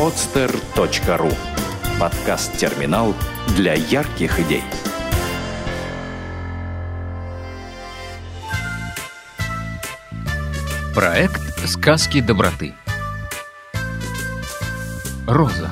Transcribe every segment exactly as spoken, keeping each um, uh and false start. подстер точка ру. Подкаст-терминал для ярких идей. Проект «Сказки доброты». Роза.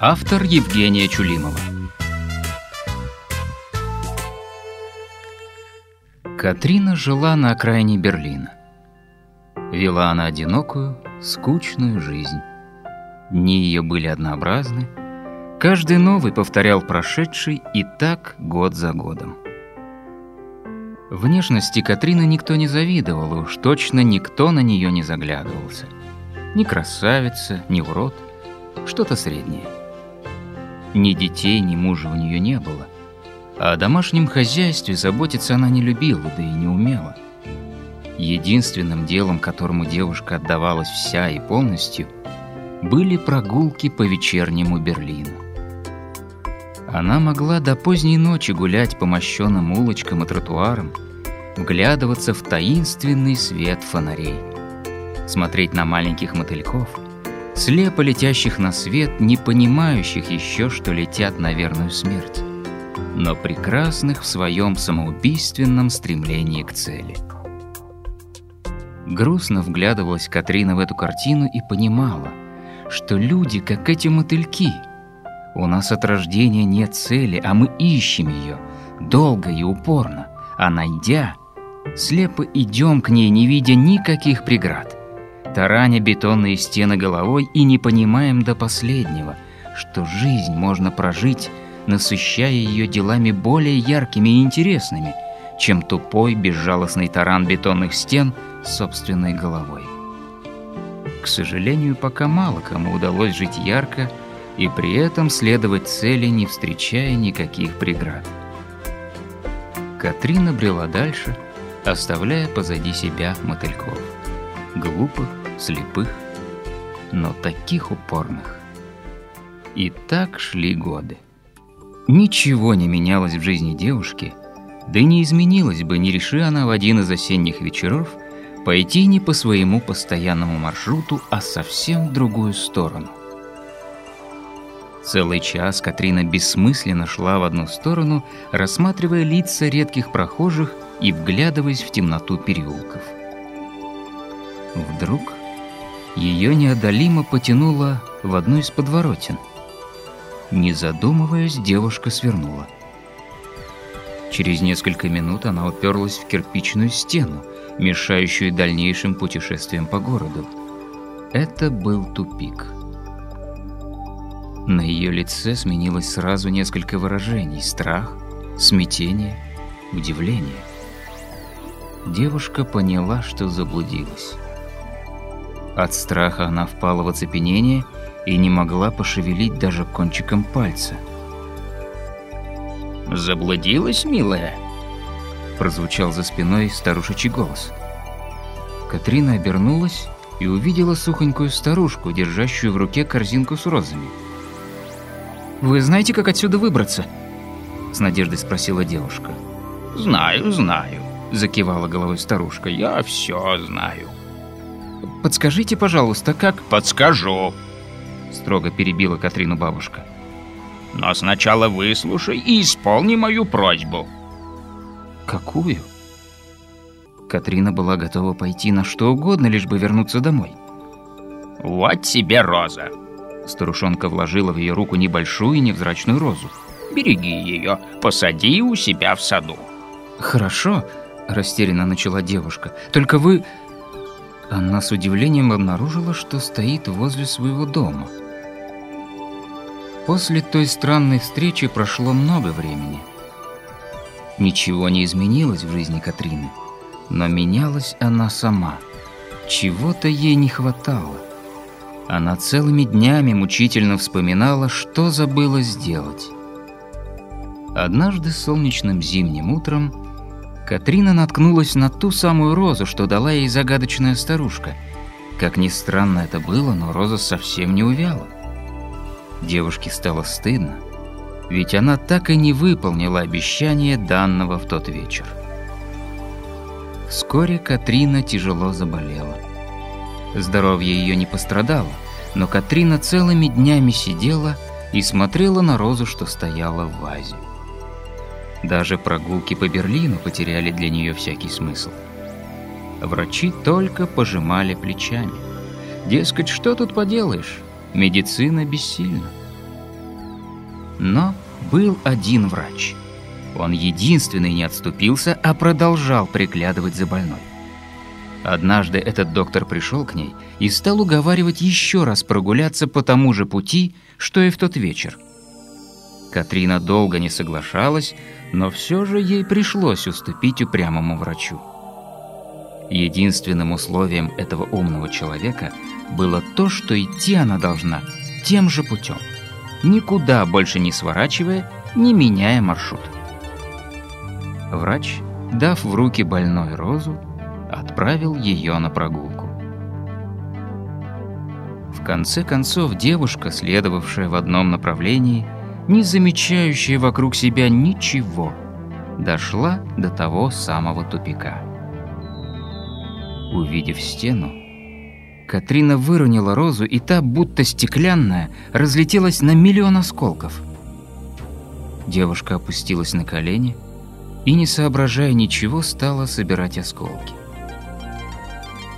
Автор Евгения Чулимова. Катрина жила на окраине Берлина. Вела она одинокую, скучную жизнь. Дни ее были однообразны. Каждый новый повторял прошедший, и так год за годом. Внешности Катрины никто не завидовал, и уж точно никто на нее не заглядывался. Ни красавица, ни урод, что-то среднее. Ни детей, ни мужа у нее не было. А о домашнем хозяйстве заботиться она не любила, да и не умела. Единственным делом, которому девушка отдавалась вся и полностью, были прогулки по вечернему Берлину. Она могла до поздней ночи гулять по мощенным улочкам и тротуарам, вглядываться в таинственный свет фонарей, смотреть на маленьких мотыльков, слепо летящих на свет, не понимающих еще, что летят на верную смерть, но прекрасных в своем самоубийственном стремлении к цели. Грустно вглядывалась Катрина в эту картину и понимала, что люди, как эти мотыльки, у нас от рождения нет цели, а мы ищем ее долго и упорно, а найдя, слепо идем к ней, не видя никаких преград, тараня бетонные стены головой и не понимаем до последнего, что жизнь можно прожить, насыщая ее делами более яркими и интересными, чем тупой, безжалостный таран бетонных стен собственной головой. К сожалению, пока мало кому удалось жить ярко и при этом следовать цели, не встречая никаких преград. Катрина брела дальше, оставляя позади себя мотыльков. Глупых, слепых, но таких упорных. И так шли годы. Ничего не менялось в жизни девушки, да и не изменилось бы, не реши она в один из осенних вечеров пойти не по своему постоянному маршруту, а совсем в другую сторону. Целый час Катрина бессмысленно шла в одну сторону, рассматривая лица редких прохожих и вглядываясь в темноту переулков. Вдруг ее неодолимо потянуло в одну из подворотен. Не задумываясь, девушка свернула. Через несколько минут она уперлась в кирпичную стену, мешающую дальнейшим путешествиям по городу. Это был тупик. На ее лице сменилось сразу несколько выражений: страх, смятение, удивление. Девушка поняла, что заблудилась. От страха она впала в оцепенение и не могла пошевелить даже кончиком пальца. «Заблудилась, милая?» — прозвучал за спиной старушечий голос. Катрина обернулась и увидела сухонькую старушку, держащую в руке корзинку с розами. «Вы знаете, как отсюда выбраться?» — с надеждой спросила девушка. «Знаю, знаю», — закивала головой старушка. «Я все знаю». «Подскажите, пожалуйста, как...» «Подскажу», — строго перебила Катрину бабушка. «Но сначала выслушай и исполни мою просьбу». «Какую?» Катрина была готова пойти на что угодно, лишь бы вернуться домой. «Вот тебе роза». Старушонка вложила в ее руку небольшую невзрачную розу. «Береги ее, посади у себя в саду». «Хорошо», — растерянно начала девушка. «Только вы...» Она с удивлением обнаружила, что стоит возле своего дома. После той странной встречи прошло много времени. Ничего не изменилось в жизни Катрины, но менялась она сама. Чего-то ей не хватало. Она целыми днями мучительно вспоминала, что забыла сделать. Однажды солнечным зимним утром Катрина наткнулась на ту самую розу, что дала ей загадочная старушка. Как ни странно это было, но роза совсем не увяла. Девушке стало стыдно, ведь она так и не выполнила обещание, данного в тот вечер. Вскоре Катрина тяжело заболела. Здоровье ее не пострадало, но Катрина целыми днями сидела и смотрела на Розу, что стояла в вазе. Даже прогулки по Берлину потеряли для нее всякий смысл. Врачи только пожимали плечами. Дескать, что тут поделаешь? Медицина бессильна. Но был один врач. Он единственный не отступился, а продолжал приглядывать за больной. Однажды этот доктор пришел к ней и стал уговаривать еще раз прогуляться по тому же пути, что и в тот вечер. Катрина долго не соглашалась, но все же ей пришлось уступить упрямому врачу. Единственным условием этого умного человека было то, что идти она должна тем же путем, никуда больше не сворачивая, не меняя маршрут. Врач, дав в руки больной Розу, отправил ее на прогулку. В конце концов, девушка, следовавшая в одном направлении, не замечающая вокруг себя ничего, дошла до того самого тупика. Увидев стену, Катрина выронила Розу, и та, будто стеклянная, разлетелась на миллион осколков. Девушка опустилась на колени и, не соображая ничего, стала собирать осколки.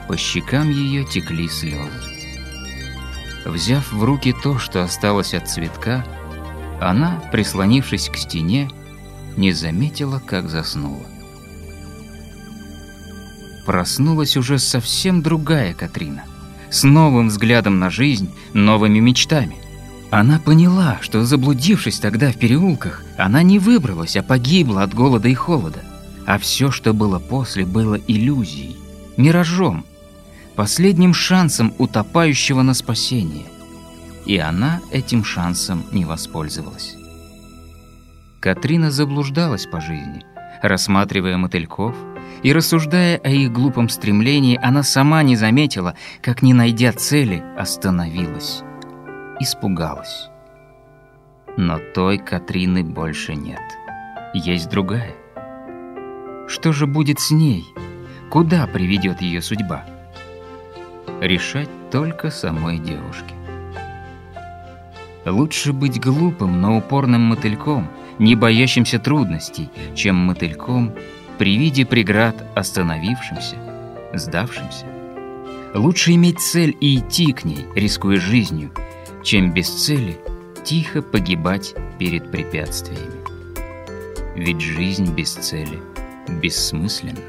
По щекам ее текли слезы. Взяв в руки то, что осталось от цветка, она, прислонившись к стене, не заметила, как заснула. Проснулась уже совсем другая Катрина, с новым взглядом на жизнь, новыми мечтами. Она поняла, что, заблудившись тогда в переулках, она не выбралась, а погибла от голода и холода. А все, что было после, было иллюзией, миражом, последним шансом утопающего на спасение. И она этим шансом не воспользовалась. Катрина заблуждалась по жизни, рассматривая мотыльков, и, рассуждая о их глупом стремлении, она сама не заметила, как, не найдя цели, остановилась. Испугалась. Но той Катрины больше нет. Есть другая. Что же будет с ней? Куда приведет ее судьба? Решать только самой девушке. Лучше быть глупым, но упорным мотыльком, не боящимся трудностей, чем мотыльком, при виде преград остановившимся, сдавшимся. Лучше иметь цель и идти к ней, рискуя жизнью, чем без цели тихо погибать перед препятствиями. Ведь жизнь без цели бессмысленна.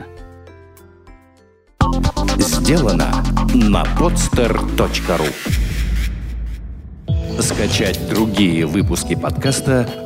Сделано на подстер точка ру. Скачать другие выпуски подкаста